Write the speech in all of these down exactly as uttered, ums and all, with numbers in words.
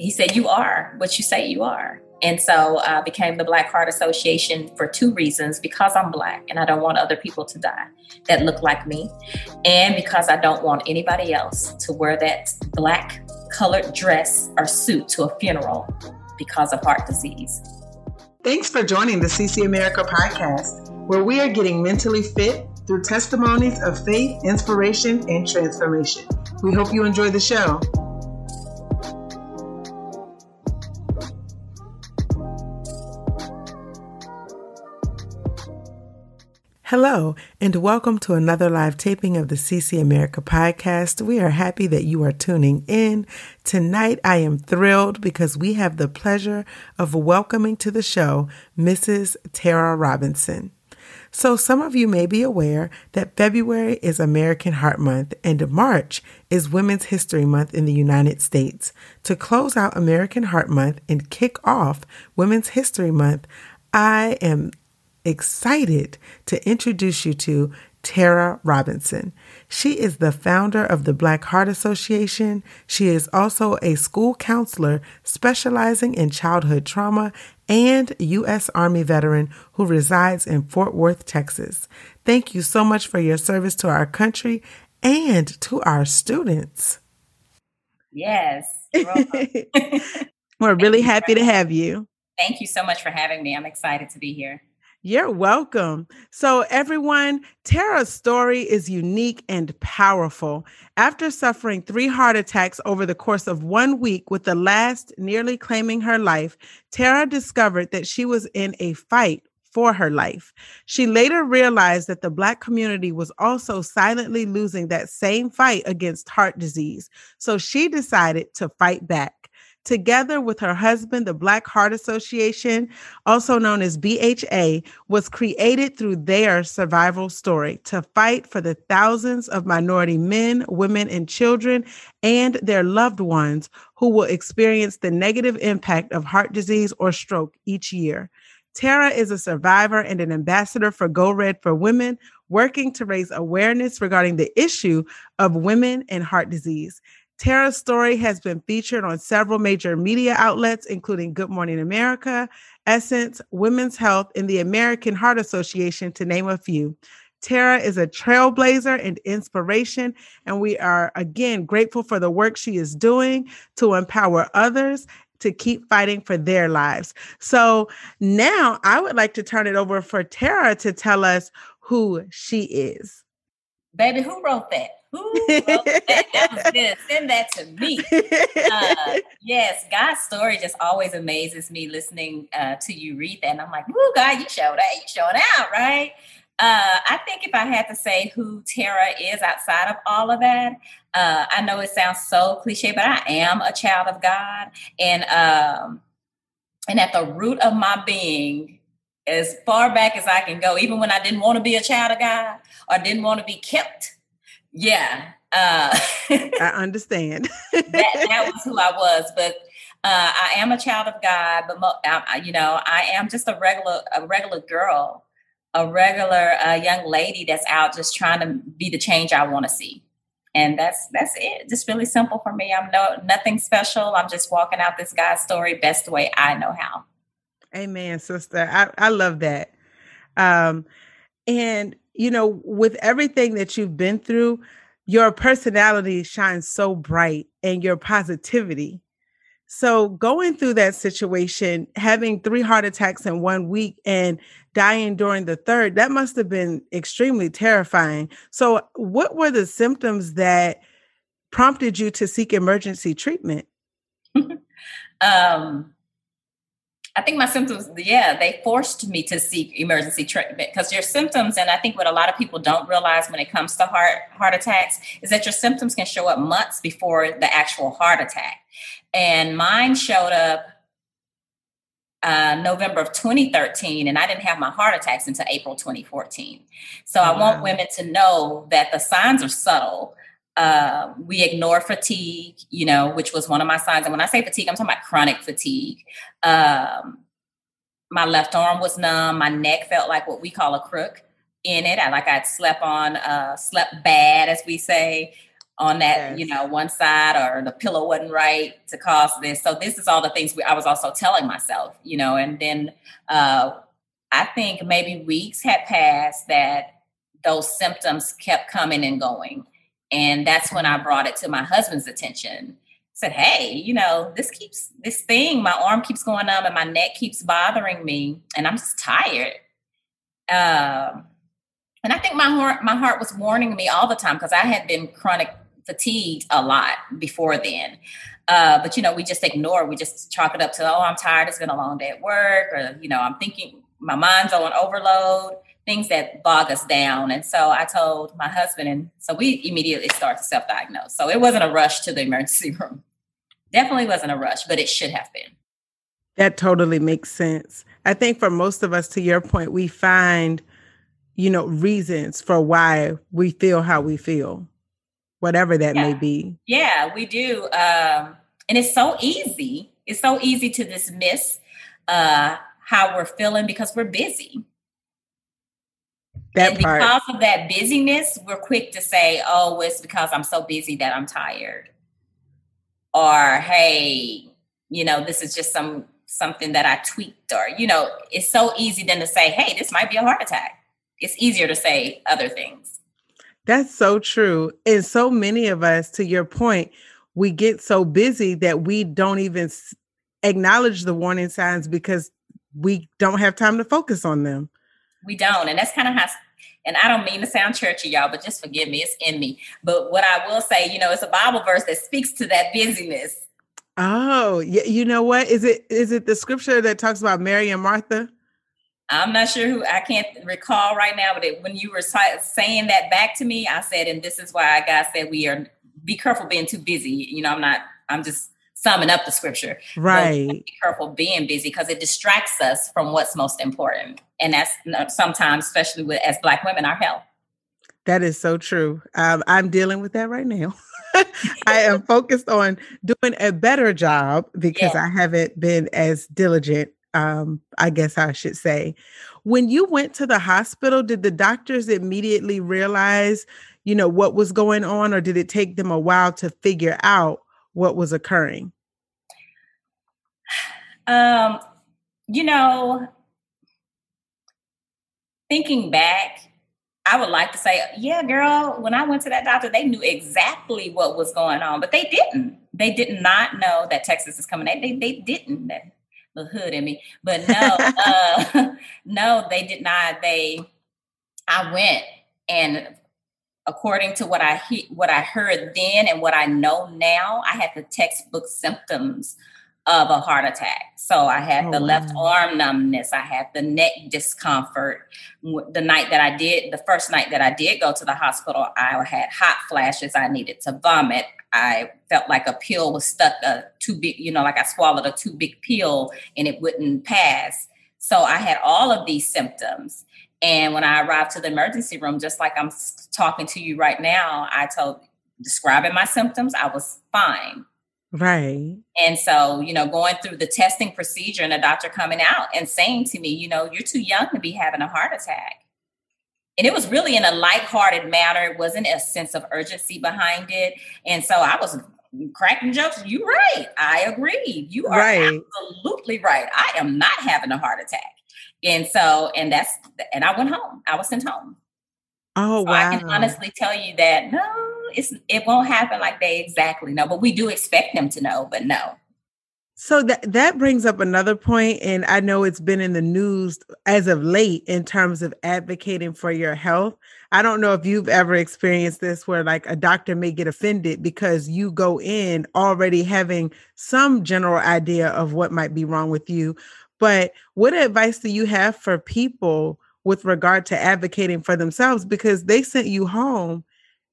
he said, you are what you say you are. And so I uh, became the Black Heart Association for two reasons, because I'm Black and I don't want other people to die that look like me. And because I don't want anybody else to wear that black colored dress or suit to a funeral because of heart disease. Thanks for joining the C C America podcast, where we are getting mentally fit through testimonies of faith, inspiration, and transformation. We hope you enjoy the show. Hello, and welcome to another live taping of the C C America podcast. We are happy that you are tuning in. Tonight, I am thrilled because we have the pleasure of welcoming to the show Missus Tara Robinson. So some of you may be aware that February is American Heart Month and March is Women's History Month in the United States. To close out American Heart Month and kick off Women's History Month, I am excited to introduce you to Tara Robinson. She is the founder of the Black Heart Association. She is also a school counselor specializing in childhood trauma and U S Army veteran who resides in Fort Worth, Texas. Thank you so much for your service to our country and to our students. Yes. We're really happy to have you. Thank you so much for having me. I'm excited to be here. You're welcome. So everyone, Tara's story is unique and powerful. After suffering three heart attacks over the course of one week, with the last nearly claiming her life, Tara discovered that she was in a fight for her life. She later realized that the Black community was also silently losing that same fight against heart disease. So she decided to fight back. Together with her husband, the Black Heart Association, also known as B H A, was created through their survival story to fight for the thousands of minority men, women, and children and their loved ones who will experience the negative impact of heart disease or stroke each year. Tara is a survivor and an ambassador for Go Red for Women, working to raise awareness regarding the issue of women and heart disease. Tara's story has been featured on several major media outlets, including Good Morning America, Essence, Women's Health, and the American Heart Association, to name a few. Tara is a trailblazer and inspiration, and we are, again, grateful for the work she is doing to empower others to keep fighting for their lives. So now I would like to turn it over for Tara to tell us who she is. Baby, who wrote that? Who wrote that? I was gonna send that to me. Uh, yes, God's story just always amazes me listening uh, to you read that. And I'm like, woo, God, you showed out. You showed out, right? Uh, I think if I had to say who Tara is outside of all of that, uh, I know it sounds so cliche, but I am a child of God. And um, and at the root of my being, as far back as I can go, even when I didn't want to be a child of God or didn't want to be kept. Yeah. Uh, I understand. that, that was who I was. But uh, I am a child of God. But, mo- I, you know, I am just a regular, a regular girl, a regular uh, young lady that's out just trying to be the change I want to see. And that's that's it. Just really simple for me. I'm no nothing special. I'm just walking out this God's story best way I know how. Amen, sister. I, I love that. Um, and, you know, with everything that you've been through, your personality shines so bright and your positivity. So going through that situation, having three heart attacks in one week and dying during the third, that must have been extremely terrifying. So what were the symptoms that prompted you to seek emergency treatment? um. I think my symptoms, yeah, they forced me to seek emergency treatment because your symptoms, and I think what a lot of people don't realize when it comes to heart heart attacks is that your symptoms can show up months before the actual heart attack. And mine showed up uh, November of twenty thirteen, and I didn't have my heart attacks until April twenty fourteen. So wow. I want women to know that the signs are subtle. Uh, we ignore fatigue, you know, which was one of my signs. And when I say fatigue, I'm talking about chronic fatigue. Um, my left arm was numb. My neck felt like what we call a crook in it. I like I'd slept on, uh, slept bad, as we say. on that, yes. you know, one side, or the pillow wasn't right to cause this. So this is all the things we, I was also telling myself, you know, and then uh, I think maybe weeks had passed that those symptoms kept coming and going. And that's when I brought it to my husband's attention. Said, hey, you know, this keeps, this thing, my arm keeps going numb and my neck keeps bothering me and I'm just tired. Um, and I think my heart, my heart was warning me all the time because I had been chronic fatigued a lot before then. Uh, but, you know, we just ignore, we just chalk it up to, oh, I'm tired. It's been a long day at work, or, you know, I'm thinking my mind's on overload, things that bog us down. And so I told my husband, and so we immediately started to self-diagnose. So it wasn't a rush to the emergency room. Definitely wasn't a rush, but it should have been. That totally makes sense. I think for most of us, to your point, we find, you know, reasons for why we feel how we feel, whatever that yeah. may be. Yeah, we do. Um, and it's so easy. It's so easy to dismiss uh, how we're feeling because we're busy. That and part. Because of that busyness, we're quick to say, oh, it's because I'm so busy that I'm tired. Or, hey, you know, this is just some something that I tweaked, or, you know, it's so easy then to say, hey, this might be a heart attack. It's easier to say other things. That's so true. And so many of us, to your point, we get so busy that we don't even acknowledge the warning signs because we don't have time to focus on them. We don't. And that's kind of how, and I don't mean to sound churchy, y'all, but just forgive me. It's in me. But what I will say, you know, it's a Bible verse that speaks to that busyness. Oh, you know what? Is it, is it the scripture that talks about Mary and Martha? I'm not sure who, I can't recall right now, but it, when you were saying that back to me, I said, and this is why God said we are, be careful being too busy. You know, I'm not, I'm just summing up the scripture. Right. So be careful being busy because it distracts us from what's most important. And that's sometimes, especially with, as Black women, our health. That is so true. Um, I'm dealing with that right now. I am focused on doing a better job because yeah. I haven't been as diligent, um, I guess I should say. When you went to the hospital, did the doctors immediately realize, you know, what was going on, or did it take them a while to figure out what was occurring? Um, you know, thinking back, I would like to say, yeah, girl, when I went to that doctor, they knew exactly what was going on, but they didn't. They did not know that Texas is coming. They, they, they didn't. That little hood in me. But no, uh, no, they did not. They, I went, and according to what I he- what I heard then and what I know now, I had the textbook symptoms of a heart attack. So I had oh, the wow. left arm numbness. I had the neck discomfort. The night that I did, the first night that I did go to the hospital, I had hot flashes. I needed to vomit. I felt like a pill was stuck, a too big, you know, like I swallowed a too big pill and it wouldn't pass. So I had all of these symptoms. And when I arrived to the emergency room, just like I'm talking to you right now, I told, describing my symptoms, I was fine. Right. And so, you know, going through the testing procedure and the doctor coming out and saying to me, you know, you're too young to be having a heart attack. And it was really in a lighthearted manner. It wasn't a sense of urgency behind it. And so I was cracking jokes. You're right. I agree. You are right. Absolutely right. I am not having a heart attack. And so, and that's, and I went home, I was sent home. Oh, so wow. I can honestly tell you that no, it's, it won't happen like they exactly know, but we do expect them to know, but no. So that, that brings up another point, and I know it's been in the news as of late in terms of advocating for your health. I don't know if you've ever experienced this where like a doctor may get offended because you go in already having some general idea of what might be wrong with you. But what advice do you have for people with regard to advocating for themselves? Because they sent you home,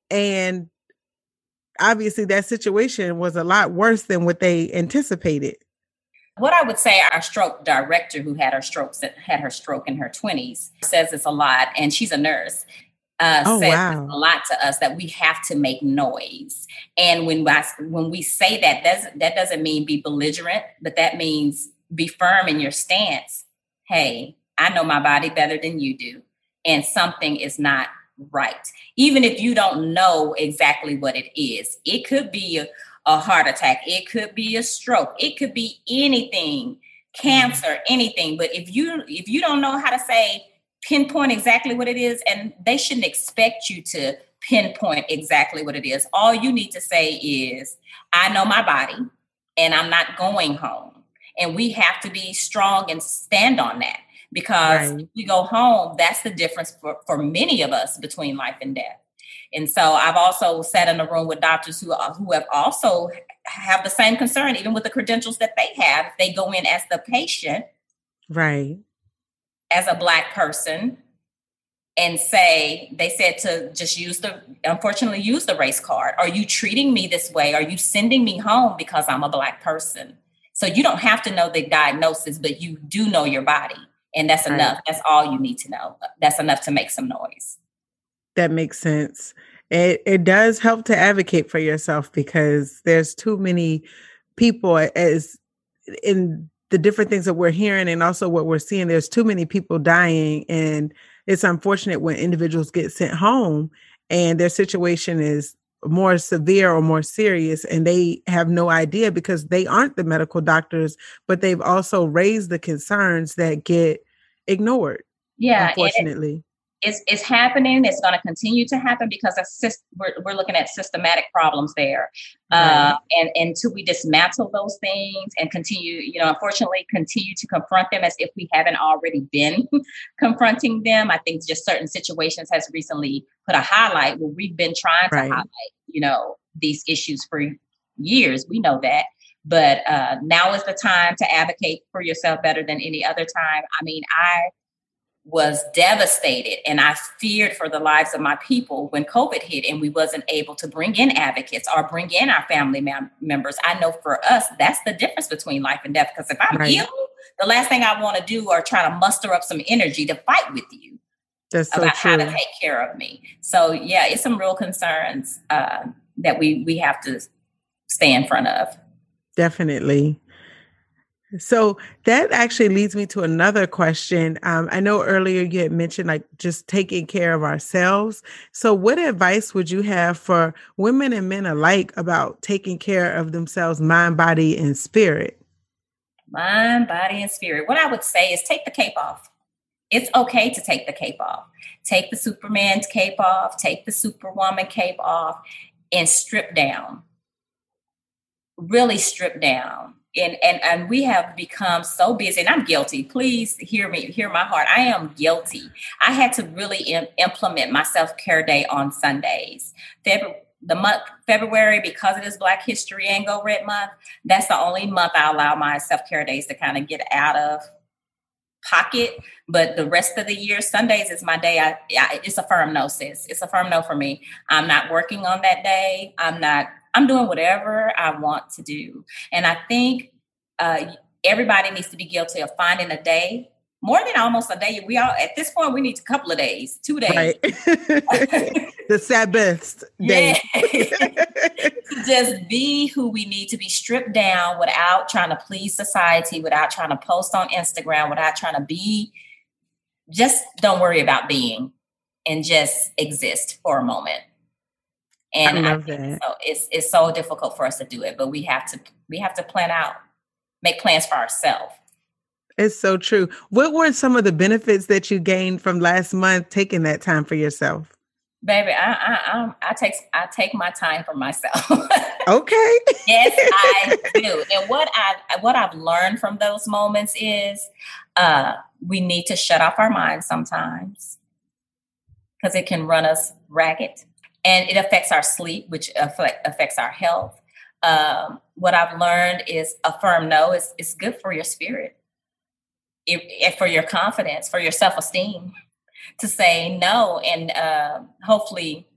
and obviously that situation was a lot worse than what they anticipated. What I would say, our stroke director who had her stroke, had her stroke in her twenties, says it's a lot, and she's a nurse. Uh, oh, says wow. a lot to us that we have to make noise. And when I, when we say that, that's, that doesn't mean be belligerent, but that means be firm in your stance. Hey, I know my body better than you do. And something is not right. Even if you don't know exactly what it is, it could be a, a heart attack. It could be a stroke. It could be anything, cancer, anything. But if you if you don't know how to say pinpoint exactly what it is, and they shouldn't expect you to pinpoint exactly what it is. All you need to say is, I know my body and I'm not going home. And we have to be strong and stand on that, because right. if we go home, that's the difference for, for many of us between life and death. And so I've also sat in a room with doctors who, who have also have the same concern, even with the credentials that they have. They go in as the patient, right, as a Black person, and say, they said to just use the, unfortunately, use the race card. Are you treating me this way? Are you sending me home because I'm a Black person? So you don't have to know the diagnosis, but you do know your body. And that's enough. Right. That's all you need to know. That's enough to make some noise. That makes sense. It it does help to advocate for yourself, because there's too many people as in the different things that we're hearing and also what we're seeing. There's too many people dying, and it's unfortunate when individuals get sent home and their situation is more severe or more serious, and they have no idea because they aren't the medical doctors, but they've also raised the concerns that get ignored. Yeah, unfortunately. It, it's, it's happening. It's going to continue to happen because assist, we're, we're looking at systematic problems there. Right. Uh, and until we dismantle those things and continue, you know, unfortunately, continue to confront them as if we haven't already been confronting them. I think just certain situations has recently put a highlight where we've been trying right. to highlight, you know, these issues for years. We know that. But uh, now is the time to advocate for yourself better than any other time. I mean, I was devastated and I feared for the lives of my people when COVID hit and we wasn't able to bring in advocates or bring in our family mem- members. I know for us, that's the difference between life and death, because if I'm right. ill, the last thing I want to do are try to muster up some energy to fight with you that's about so how to take care of me. So yeah, it's some real concerns uh, that we, we have to stay in front of. Definitely. So that actually leads me to another question. Um, I know earlier you had mentioned like just taking care of ourselves. So what advice would you have for women and men alike about taking care of themselves, mind, body, and spirit? Mind, body, and spirit. What I would say is take the cape off. It's okay to take the cape off. Take the Superman's cape off. Take the Superwoman cape off and strip down. Really strip down. And, and and we have become so busy, and I'm guilty. Please hear me, hear my heart. I am guilty. I had to really im- implement my self-care day on Sundays. February, the month February, because it is Black History and Go Red Month, that's the only month I allow my self-care days to kind of get out of pocket. But the rest of the year, Sundays is my day. I, I it's a firm no, sis. It's a firm no for me. I'm not working on that day. I'm not. I'm doing whatever I want to do. And I think uh, everybody needs to be guilty of finding a day, more than almost a day. We all, at this point, we need a couple of days, two days. Right. The Sabbath day. Just be who we need to be, stripped down without trying to please society, without trying to post on Instagram, without trying to be, just don't worry about being and just exist for a moment. And I, love I think that. So it's it's so difficult for us to do it, but we have to we have to plan out, make plans for ourselves. It's so true. What were some of the benefits that you gained from last month taking that time for yourself? Baby, I I, I, I take I take my time for myself. Okay. Yes, I do. And what I what I've learned from those moments is uh, we need to shut off our minds sometimes, because it can run us ragged. And it affects our sleep, which affect, affects our health. Um, what I've learned is a firm no is it's good for your spirit, it, it, for your confidence, for your self-esteem, to say no. And uh, hopefully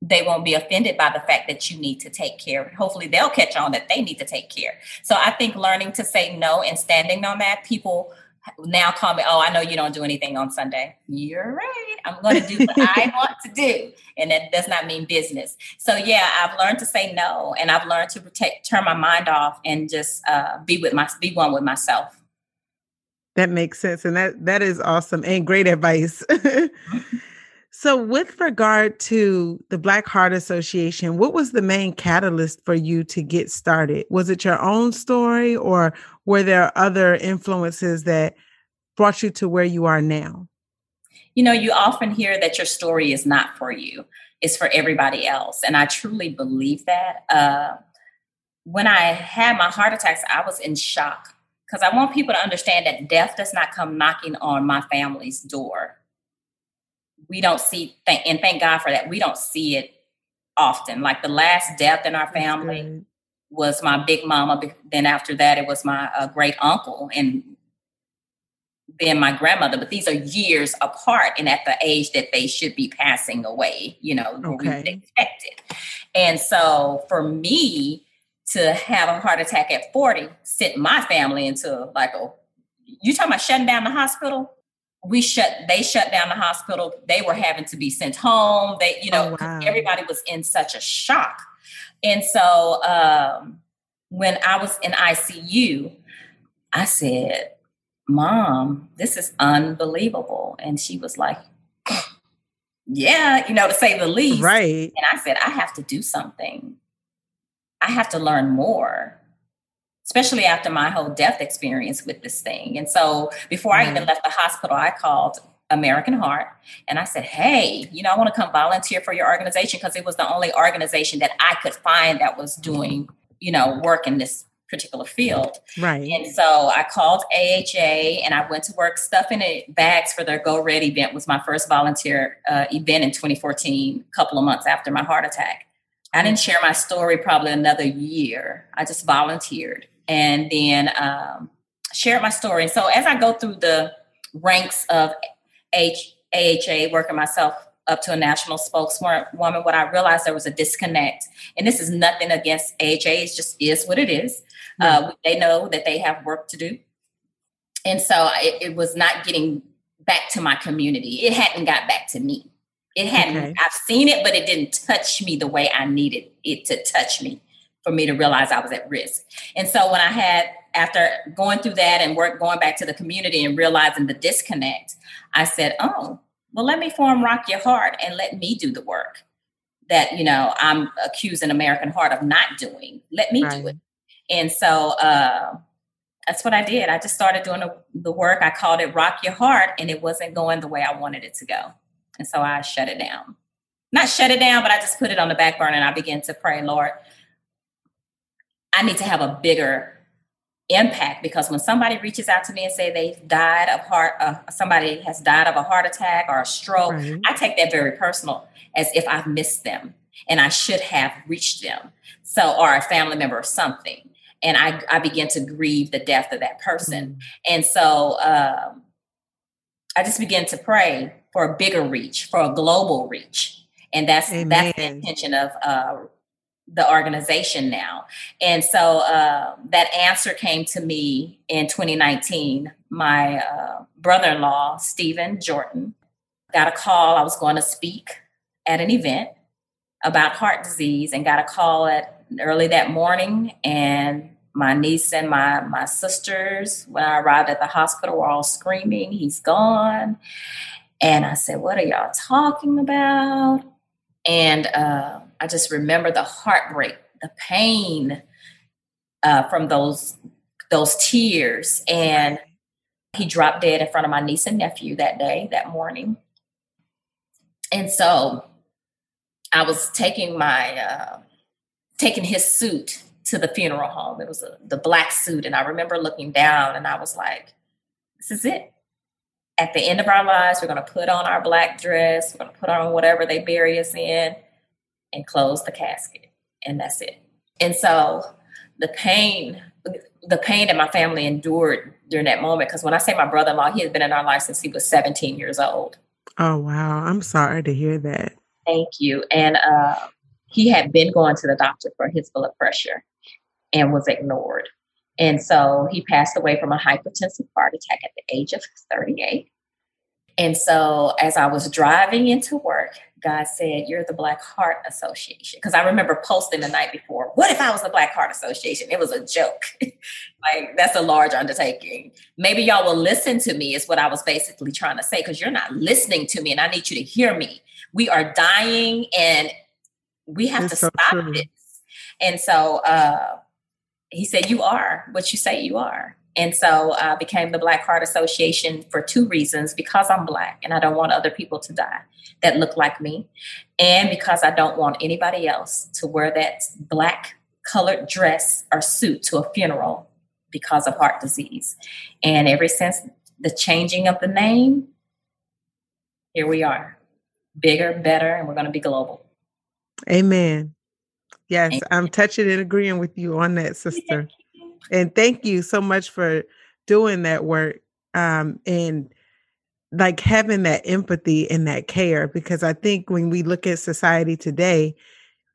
they won't be offended by the fact that you need to take care. Hopefully they'll catch on that they need to take care. So I think learning to say no and standing on that, people now call me, oh, I know you don't do anything on Sunday. You're right. I'm going to do what I want to do. And that does not mean business. So yeah, I've learned to say no. And I've learned to protect, turn my mind off and just uh, be with my, be one with myself. That makes sense. And that, that is awesome and great advice. So with regard to the Black Heart Association, what was the main catalyst for you to get started? Was it your own story, or were there other influences that brought you to where you are now? You know, you often hear that your story is not for you. It's for everybody else. And I truly believe that. Uh, when I had my heart attacks, I was in shock, because I want people to understand that death does not come knocking on my family's door. We don't see, th- and thank God for that, we don't see it often. Like the last death in our family mm-hmm. was my big mama. Then after that, it was my uh, great uncle, and then my grandmother. But these are years apart and at the age that they should be passing away, you know, okay. we would expect it. And so for me to have a heart attack at forty sent my family into like, oh, you talking about shutting down the hospital? We shut, they shut down the hospital. They were having to be sent home. They, you know, oh, wow. everybody was in such a shock. And so um, when I was in I C U, I said, Mom, this is unbelievable. And she was like, yeah, you know, to say the least. Right. And I said, I have to do something. I have to learn more, especially after my whole death experience with this thing. And so before I even left the hospital, I called American Heart and I said, hey, you know, I want to come volunteer for your organization, because it was the only organization that I could find that was doing, you know, work in this particular field. Right. And so I called A H A and I went to work stuffing it bags for their Go Red event. Was my first volunteer uh, event in twenty fourteen, a couple of months after my heart attack. I didn't share my story probably another year. I just volunteered. And then um, shared my story. And so as I go through the ranks of H- A H A, working myself up to a national spokeswoman, what I realized, there was a disconnect. And this is nothing against A H A. It just is what it is. Mm-hmm. Uh, they know that they have work to do. And so it, it was not getting back to my community. It hadn't got back to me. It hadn't. Okay. I've seen it, but it didn't touch me the way I needed it to touch me, for me to realize I was at risk. And so when I had, after going through that and work, going back to the community and realizing the disconnect, I said, oh, well, let me form Rock Your Heart and let me do the work that, you know, I'm accusing American Heart of not doing. Let me right. do it. And so uh, that's what I did. I just started doing the, the work. I called it Rock Your Heart, and it wasn't going the way I wanted it to go. And so I shut it down. Not shut it down, but I just put it on the back burner and I began to pray, Lord, I need to have a bigger impact, because when somebody reaches out to me and say they've died of heart, uh, somebody has died of a heart attack or a stroke, right. I take that very personal, as if I've missed them and I should have reached them. So, or a family member or something. And I, I begin to grieve the death of that person. Mm-hmm. And so um, I just began to pray for a bigger reach, for a global reach. And that's, Amen. that's the intention of uh, the organization now. And so uh, that answer came to me in twenty nineteen. My uh, brother-in-law, Stephen Jordan, got a call. I was going to speak at an event about heart disease, and got a call at early that morning. And my niece and my, my sisters, when I arrived at the hospital, were all screaming, he's gone. And I said, what are y'all talking about? And uh, I just remember the heartbreak, the pain uh, from those those tears. And he dropped dead in front of my niece and nephew that day, that morning. And so I was taking my uh, taking his suit to the funeral home. It was a, the black suit. And I remember looking down and I was like, this is it. At the end of our lives, we're going to put on our black dress. We're going to put on whatever they bury us in and close the casket. And that's it. And so the pain, the pain that my family endured during that moment, because when I say my brother-in-law, he had been in our life since he was seventeen years old. Oh, wow. I'm sorry to hear that. Thank you. And uh, he had been going to the doctor for his blood pressure and was ignored. And so he passed away from a hypertensive heart attack at the age of thirty-eight. And so as I was driving into work God said, you're the Black Heart Association. Because I remember posting the night before, what if I was the Black Heart Association? It was a joke. Like, that's a large undertaking. Maybe y'all will listen to me is what I was basically trying to say, because you're not listening to me and I need you to hear me. We are dying and we have it's to so stop true. This. And so uh, he said, you are what you say you are. And so I uh, became the Black Heart Association for two reasons, because I'm Black and I don't want other people to die that look like me. And because I don't want anybody else to wear that black colored dress or suit to a funeral because of heart disease. And ever since the changing of the name, here we are. Bigger, better, and we're going to be global. Amen. Yes, Amen. I'm touching and agreeing with you on that, sister. And thank you so much for doing that work um, and like having that empathy and that care, because I think when we look at society today,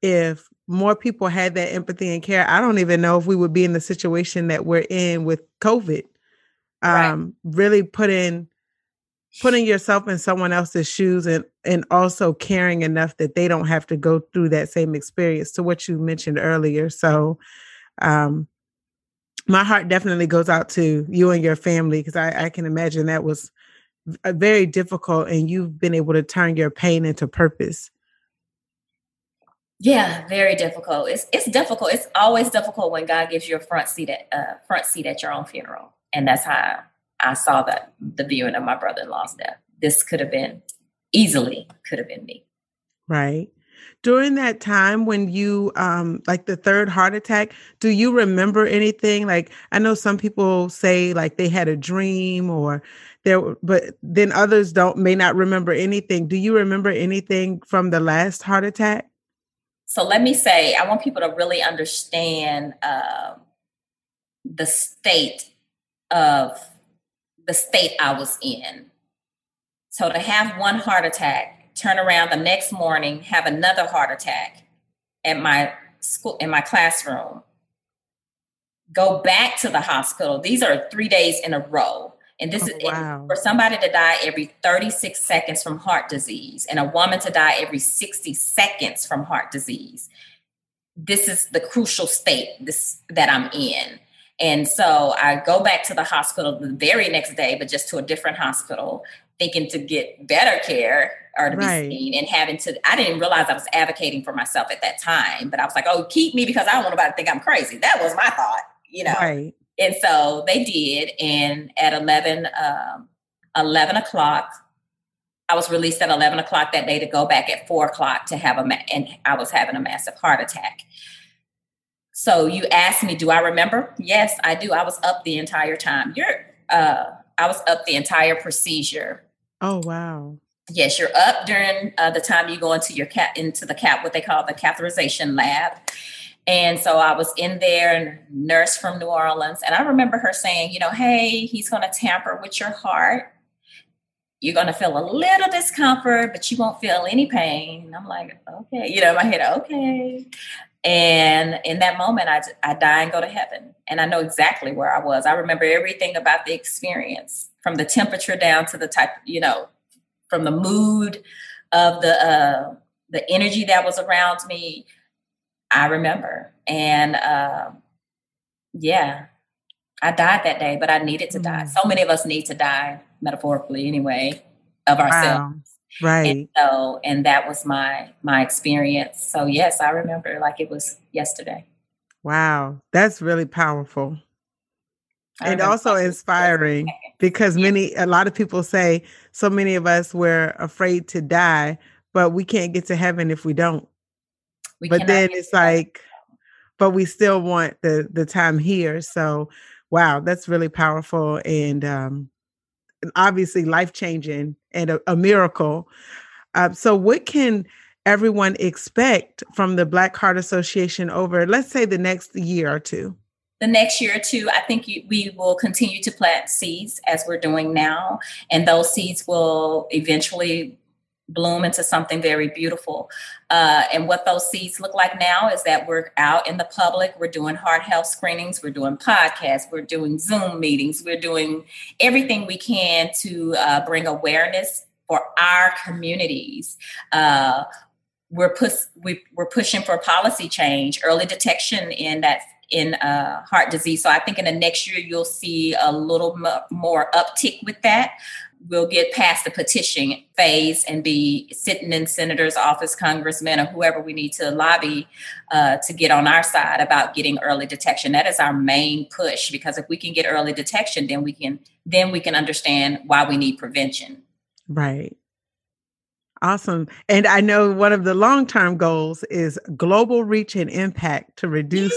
if more people had that empathy and care, I don't even know if we would be in the situation that we're in with COVID. Um, right. Really putting putting yourself in someone else's shoes and, and also caring enough that they don't have to go through that same experience to what you mentioned earlier. So, um my heart definitely goes out to you and your family, because I, I can imagine that was very difficult and you've been able to turn your pain into purpose. Yeah, very difficult. It's it's difficult. It's always difficult when God gives you a front seat at uh, front seat at your own funeral. And that's how I saw that the viewing of my brother-in-law's death. This could have been easily could have been me. Right. During that time when you, um, like the third heart attack, do you remember anything? Like, I know some people say like they had a dream or there, but then others don't, may not remember anything. Do you remember anything from the last heart attack? So let me say, I want people to really understand uh, the state of the state I was in. So to have one heart attack, turn around the next morning, have another heart attack at my school, in my classroom, go back to the hospital. These are three days in a row. And this oh, is wow. for somebody to die every thirty-six seconds from heart disease and a woman to die every sixty seconds from heart disease. This is the crucial state this, that I'm in. And so I go back to the hospital the very next day, but just to a different hospital, thinking to get better care or to right. be seen and having to, I didn't realize I was advocating for myself at that time, but I was like, oh, keep me because I don't want nobody to think I'm crazy. That was my thought, you know? Right. And so they did. And at eleven, um, eleven o'clock, I was released at eleven o'clock that day to go back at four o'clock to have a, ma- and I was having a massive heart attack. So you asked me, do I remember? Yes, I do. I was up the entire time. You're, uh, I was up the entire procedure. Oh, wow. Yes, you're up during uh, the time you go into your cat into the cap, what they call the catheterization lab. And so I was in there, nurse from New Orleans. And I remember her saying, you know, hey, he's going to tamper with your heart. You're going to feel a little discomfort, but you won't feel any pain. And I'm like, okay, you know, in my head, okay. And in that moment, I, I die and go to heaven. And I know exactly where I was. I remember everything about the experience, from the temperature down to the type, you know, from the mood of the uh, the energy that was around me. I remember. And uh, yeah, I died that day, but I needed to mm-hmm. die. So many of us need to die, metaphorically anyway, of ourselves. Wow. Right. And so, and that was my, my experience. So yes, I remember like it was yesterday. Wow. That's really powerful. And also inspiring, because many, a lot of people say so many of us were afraid to die, but we can't get to heaven if we don't. We but then it's like, but we still want the, the time here. So, wow, that's really powerful. And, um, obviously life-changing and a, a miracle. Uh, so what can everyone expect from the Black Heart Association over, let's say, the next year or two? The next year or two, I think you, we will continue to plant seeds as we're doing now, and those seeds will eventually bloom into something very beautiful. Uh, and what those seeds look like now is that we're out in the public. We're doing heart health screenings. We're doing podcasts. We're doing Zoom meetings. We're doing everything we can to uh, bring awareness for our communities. Uh, we're push, we, we're pushing for policy change, early detection in that in uh, heart disease. So I think in the next year, you'll see a little m- more uptick with that. We'll get past the petition phase and be sitting in senators' office, congressmen, or whoever we need to lobby uh, to get on our side about getting early detection. That is our main push, because if we can get early detection, then we can then we can understand why we need prevention. Right. Awesome. And I know one of the long-term goals is global reach and impact to reduce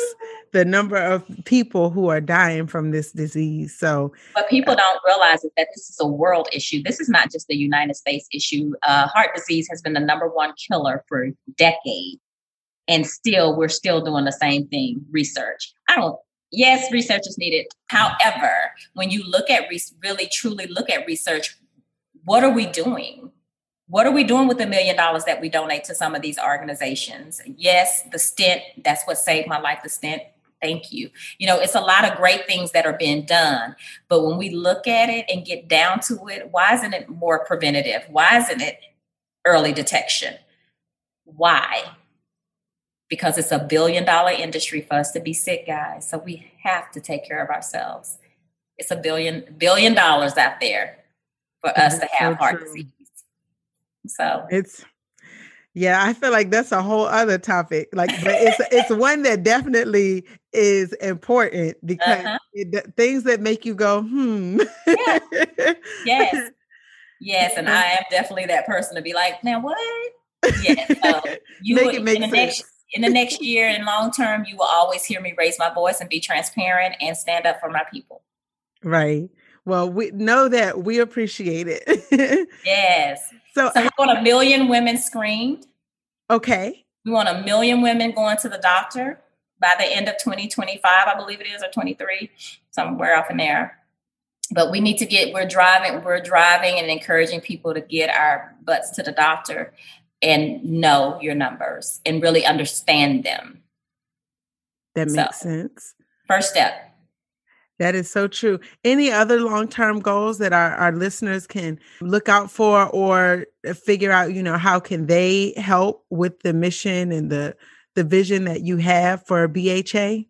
the number of people who are dying from this disease. So, but people don't realize that this is a world issue. This is not just a United States issue. Uh, heart disease has been the number one killer for decades. And still, we're still doing the same thing, research. I don't Yes, research is needed. However, when you look at, re- really truly look at research, what are we doing? What are we doing with the million dollars that we donate to some of these organizations? Yes, the stent, that's what saved my life, the stent. Thank you. You know, it's a lot of great things that are being done. But when we look at it and get down to it, why isn't it more preventative? Why isn't it early detection? Why? Because it's a billion dollar industry for us to be sick, guys. So we have to take care of ourselves. It's a billion, billion dollars out there for us to have heart disease. So it's, yeah, I feel like that's a whole other topic. Like, but it's it's one that definitely is important, because uh-huh. it, things that make you go, hmm. Yeah. Yes. Yes. And I am definitely that person to be like, now what? Yeah. So you make would, it make in, the next, in the next year and long term, you will always hear me raise my voice and be transparent and stand up for my people. Right. Well, we know that we appreciate it. Yes. So, so we want a million women screened. Okay. We want a million women going to the doctor by the end of twenty twenty-five, I believe it is, or twenty-three, somewhere off in there. But we need to get, we're driving, we're driving and encouraging people to get our butts to the doctor and know your numbers and really understand them. That makes so, sense. First step. That is so true. Any other long-term goals that our, our listeners can look out for, or figure out, you know, how can they help with the mission and the, the vision that you have for B H A?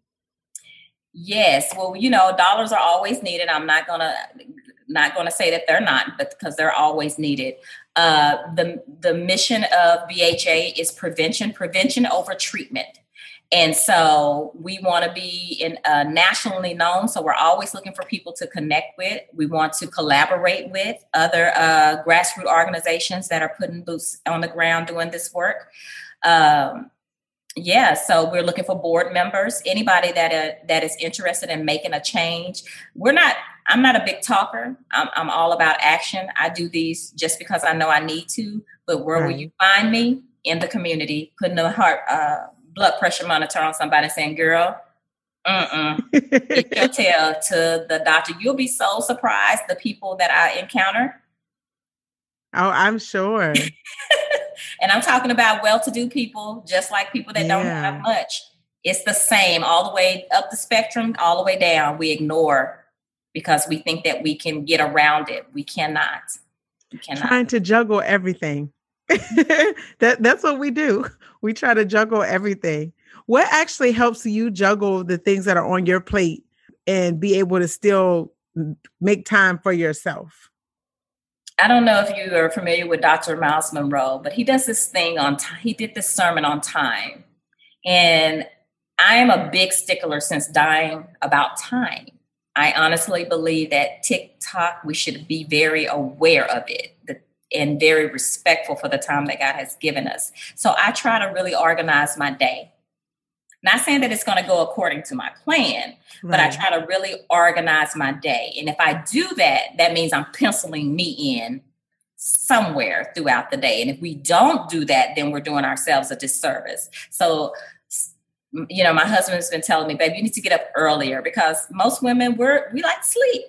Yes. Well, you know, dollars are always needed. I'm not going to not going to say that they're not, but because they're always needed. Uh, the the mission of B H A is prevention, prevention over treatment. And so we want to be in, uh, nationally known. So we're always looking for people to connect with. We want to collaborate with other uh, grassroots organizations that are putting boots on the ground doing this work. Um, yeah, so we're looking for board members, anybody that uh, that is interested in making a change. We're not. I'm not a big talker. I'm, I'm all about action. I do these just because I know I need to. But where right. will you find me? In the community, putting the heart. Uh, blood pressure monitor on somebody, saying, girl, mm-mm, get your tail to the doctor. You'll be so surprised the people that I encounter. Oh, I'm sure. And I'm talking about well-to-do people, just like people that yeah. don't have much. It's the same all the way up the spectrum, all the way down. We ignore because we think that we can get around it. We cannot. We cannot. Trying to juggle everything. that that's what we do. We try to juggle everything. What actually helps you juggle the things that are on your plate and be able to still make time for yourself? I don't know if you are familiar with Doctor Miles Monroe, but he does this thing on time. He did this sermon on time. And I am a big stickler since dying about time. I honestly believe that tick-tock, we should be very aware of it. The and very respectful for the time that God has given us. So I try to really organize my day. Not saying that it's going to go according to my plan, right. but I try to really organize my day. And if I do that, that means I'm penciling me in somewhere throughout the day. And if we don't do that, then we're doing ourselves a disservice. So, you know, my husband's been telling me, babe, you need to get up earlier, because most women, we're, we like sleep.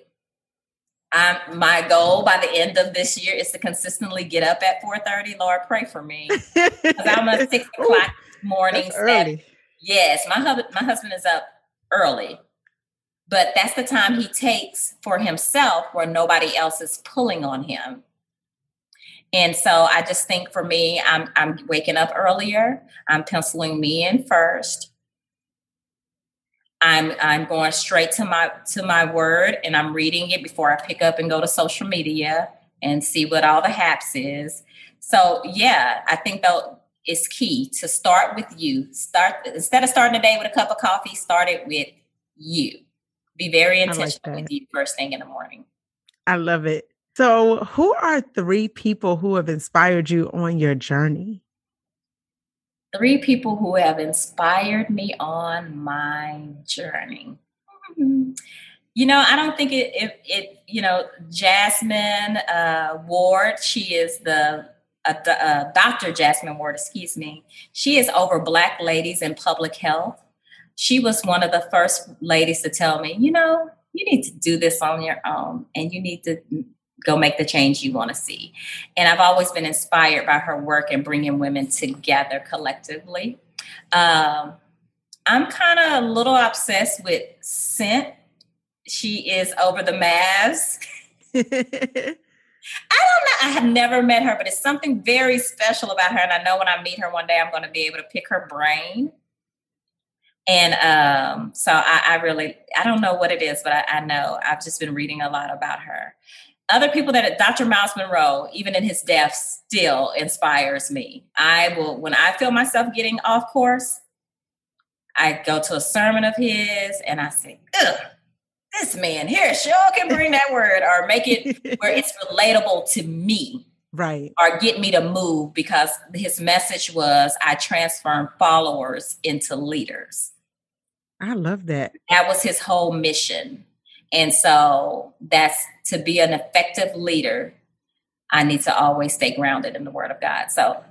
I'm, my goal by the end of this year is to consistently get up at four thirty. Lord, pray for me. Because I'm a six o'clock morning. Early. Yes, my, hub, my husband is up early. But that's the time he takes for himself where nobody else is pulling on him. And so I just think for me, I'm I'm waking up earlier. I'm penciling me in first. I'm I'm going straight to my to my word, and I'm reading it before I pick up and go to social media and see what all the haps is. So yeah, I think though it's key to start with you. Start instead of starting the day with a cup of coffee, start it with you. Be very intentional with you first thing in the morning. I love it. So who are three people who have inspired you on your journey? Three people who have inspired me on my journey. Mm-hmm. You know, I don't think it, it, it you know, Jasmine uh, Ward, she is the, uh, the uh, Doctor Jasmine Ward, excuse me. She is over Black ladies in public health. She was one of the first ladies to tell me, you know, you need to do this on your own and you need to go make the change you want to see. And I've always been inspired by her work and bringing women together collectively. Um, I'm kind of a little obsessed with scent. She is over the mask. I don't know. I have never met her, but it's something very special about her. And I know when I meet her one day, I'm going to be able to pick her brain. And um, so I, I really, I don't know what it is, but I, I know I've just been reading a lot about her. Other people that Doctor Miles Monroe, even in his death, still inspires me. I will, when I feel myself getting off course, I go to a sermon of his and I say, ugh, this man here sure can bring that word or make it where it's relatable to me. Right. Or get me to move, because his message was, I transform followers into leaders. I love that. That was his whole mission. And so that's to be an effective leader. I need to always stay grounded in the word of God. So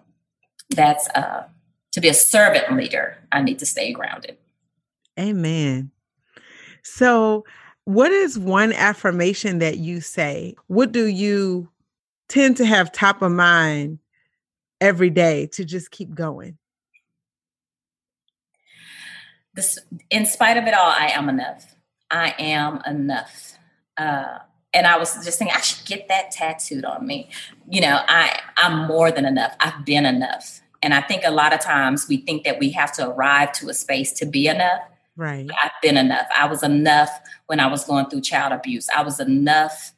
that's uh, to be a servant leader. I need to stay grounded. Amen. So what is one affirmation that you say? What do you tend to have top of mind every day to just keep going? This, in spite of it all, I am enough. I am enough. Uh, and I was just thinking, I should get that tattooed on me. You know, I, I'm more than enough. I've been enough. And I think a lot of times we think that we have to arrive to a space to be enough. Right. I've been enough. I was enough when I was going through child abuse. I was enough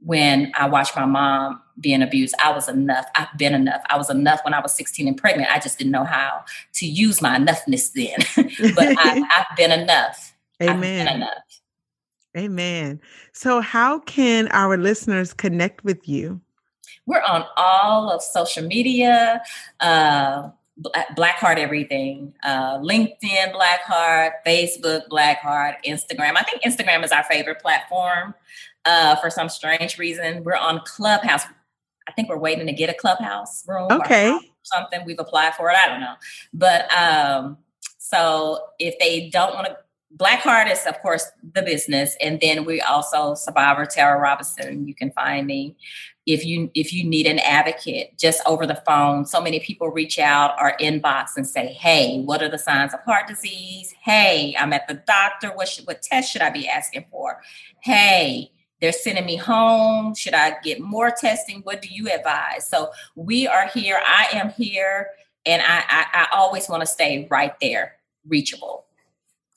when I watched my mom being abused. I was enough. I've been enough. I was enough when I was sixteen and pregnant. I just didn't know how to use my enoughness then. But I, I've been enough. Amen. Amen. So how can our listeners connect with you? We're on all of social media, uh, Black Heart everything, uh, LinkedIn, Black Heart, Facebook, Black Heart, Instagram. I think Instagram is our favorite platform uh, for some strange reason. We're on Clubhouse. I think we're waiting to get a Clubhouse room. Okay. Or something. We've applied for it. I don't know. But um, so if they don't want to, Black Heart is, of course, the business. And then we also, Survivor Tara Robinson, you can find me. If you if you need an advocate, just over the phone, so many people reach out or inbox and say, hey, what are the signs of heart disease? Hey, I'm at the doctor. What, should, what test should I be asking for? Hey, they're sending me home. Should I get more testing? What do you advise? So we are here. I am here. And I, I, I always want to stay right there, reachable.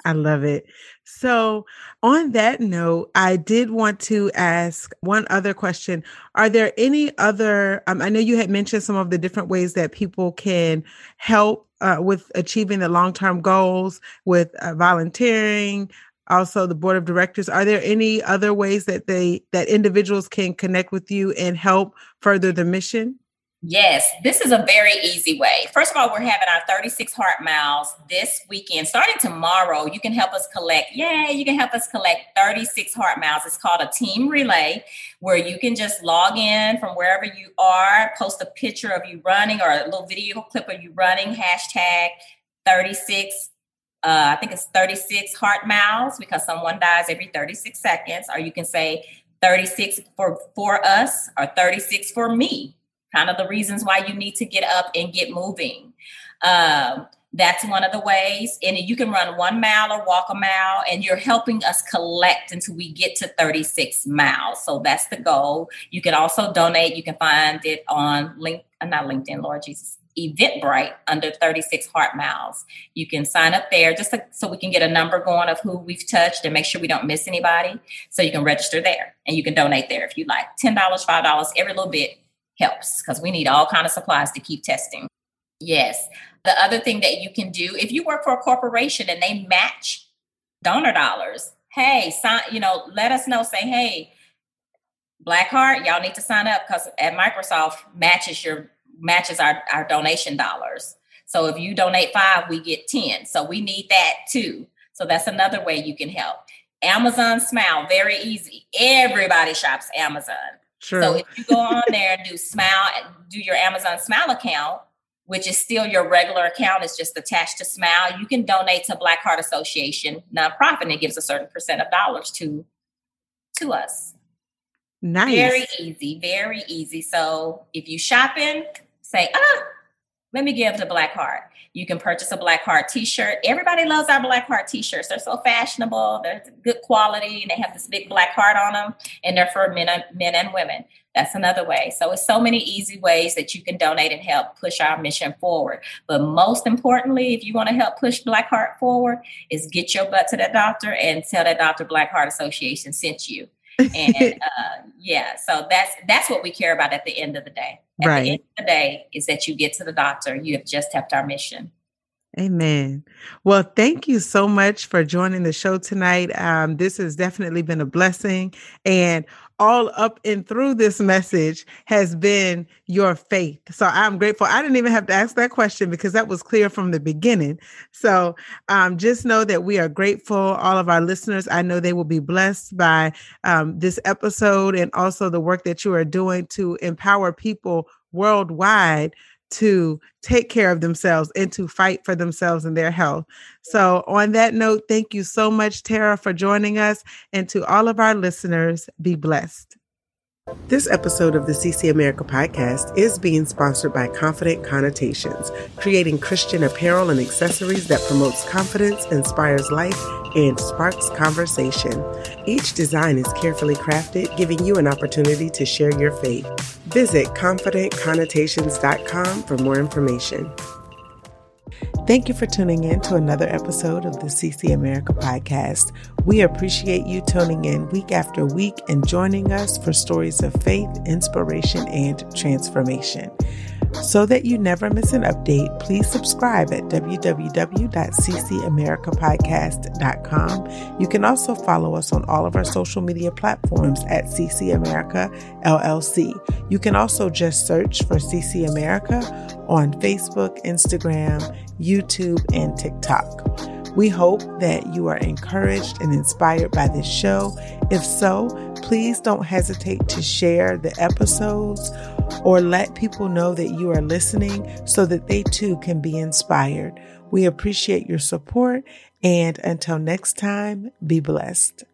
I love it. So on that note, I did want to ask one other question. Are there any other, um, I know you had mentioned some of the different ways that people can help uh, with achieving the long-term goals with uh, volunteering, also the board of directors. Are there any other ways that they, that individuals can connect with you and help further the mission? Yes, this is a very easy way. First of all, we're having our thirty-six Heart Miles this weekend. Starting tomorrow, you can help us collect. Yay, you can help us collect thirty-six Heart Miles. It's called a team relay, where you can just log in from wherever you are, post a picture of you running or a little video clip of you running, hashtag thirty-six. Uh, I think it's thirty-six Heart Miles, because someone dies every thirty-six seconds. Or you can say thirty-six for, for us or thirty-six for me. Kind of the reasons why you need to get up and get moving. Um, That's one of the ways. And you can run one mile or walk a mile, and you're helping us collect until we get to thirty-six miles. So that's the goal. You can also donate. You can find it on LinkedIn, not LinkedIn, Lord Jesus, Eventbrite under thirty-six Heart Miles. You can sign up there just to, so we can get a number going of who we've touched and make sure we don't miss anybody. So you can register there and you can donate there if you like. ten dollars, five dollars, every little bit helps because we need all kinds of supplies to keep testing. Yes. The other thing that you can do, if you work for a corporation and they match donor dollars, hey, sign, you know, let us know, say, hey, Black Heart, y'all need to sign up because at Microsoft matches your matches our, our donation dollars. So if you donate five, we get ten. So we need that too. So that's another way you can help. Amazon Smile, very easy. Everybody shops Amazon. Sure. So if you go on there and do Smile, do your Amazon Smile account, which is still your regular account, it's just attached to Smile, you can donate to Black Heart Association nonprofit, and it gives a certain percent of dollars to, to us. Nice. Very easy, very easy. So if you shopping, say, ah, let me give to Black Heart. You can purchase a Black Heart t-shirt. Everybody loves our Black Heart t-shirts. They're so fashionable. They're good quality, and they have this big black heart on them, and they're for men, men and women. That's another way. So it's so many easy ways that you can donate and help push our mission forward. But most importantly, if you want to help push Black Heart forward, is get your butt to that doctor and tell that doctor Black Heart Association sent you. And uh, yeah, so that's that's what we care about at the end of the day. At right. the end of the day is that you get to the doctor. You have just helped our mission. Amen. Well, thank you so much for joining the show tonight. Um, this has definitely been a blessing. And all up and through this message has been your faith. So I'm grateful. I didn't even have to ask that question because that was clear from the beginning. So um, just know that we are grateful. All of our listeners, I know they will be blessed by um, this episode and also the work that you are doing to empower people worldwide to take care of themselves and to fight for themselves and their health. So on that note, thank you so much, Tara, for joining us. And to all of our listeners, be blessed. This episode of the C C America podcast is being sponsored by Confident Connotations, creating Christian apparel and accessories that promotes confidence, inspires life, and sparks conversation. Each design is carefully crafted, giving you an opportunity to share your faith. Visit confident connotations dot com for more information. Thank you for tuning in to another episode of the C C America podcast. We appreciate you tuning in week after week and joining us for stories of faith, inspiration, and transformation. So that you never miss an update, please subscribe at w w w dot c c america podcast dot com. You can also follow us on all of our social media platforms at C C America L L C. You can also just search for C C America on Facebook, Instagram, YouTube, and TikTok. We hope that you are encouraged and inspired by this show. If so, please don't hesitate to share the episodes or let people know that you are listening so that they too can be inspired. We appreciate your support, and until next time, be blessed.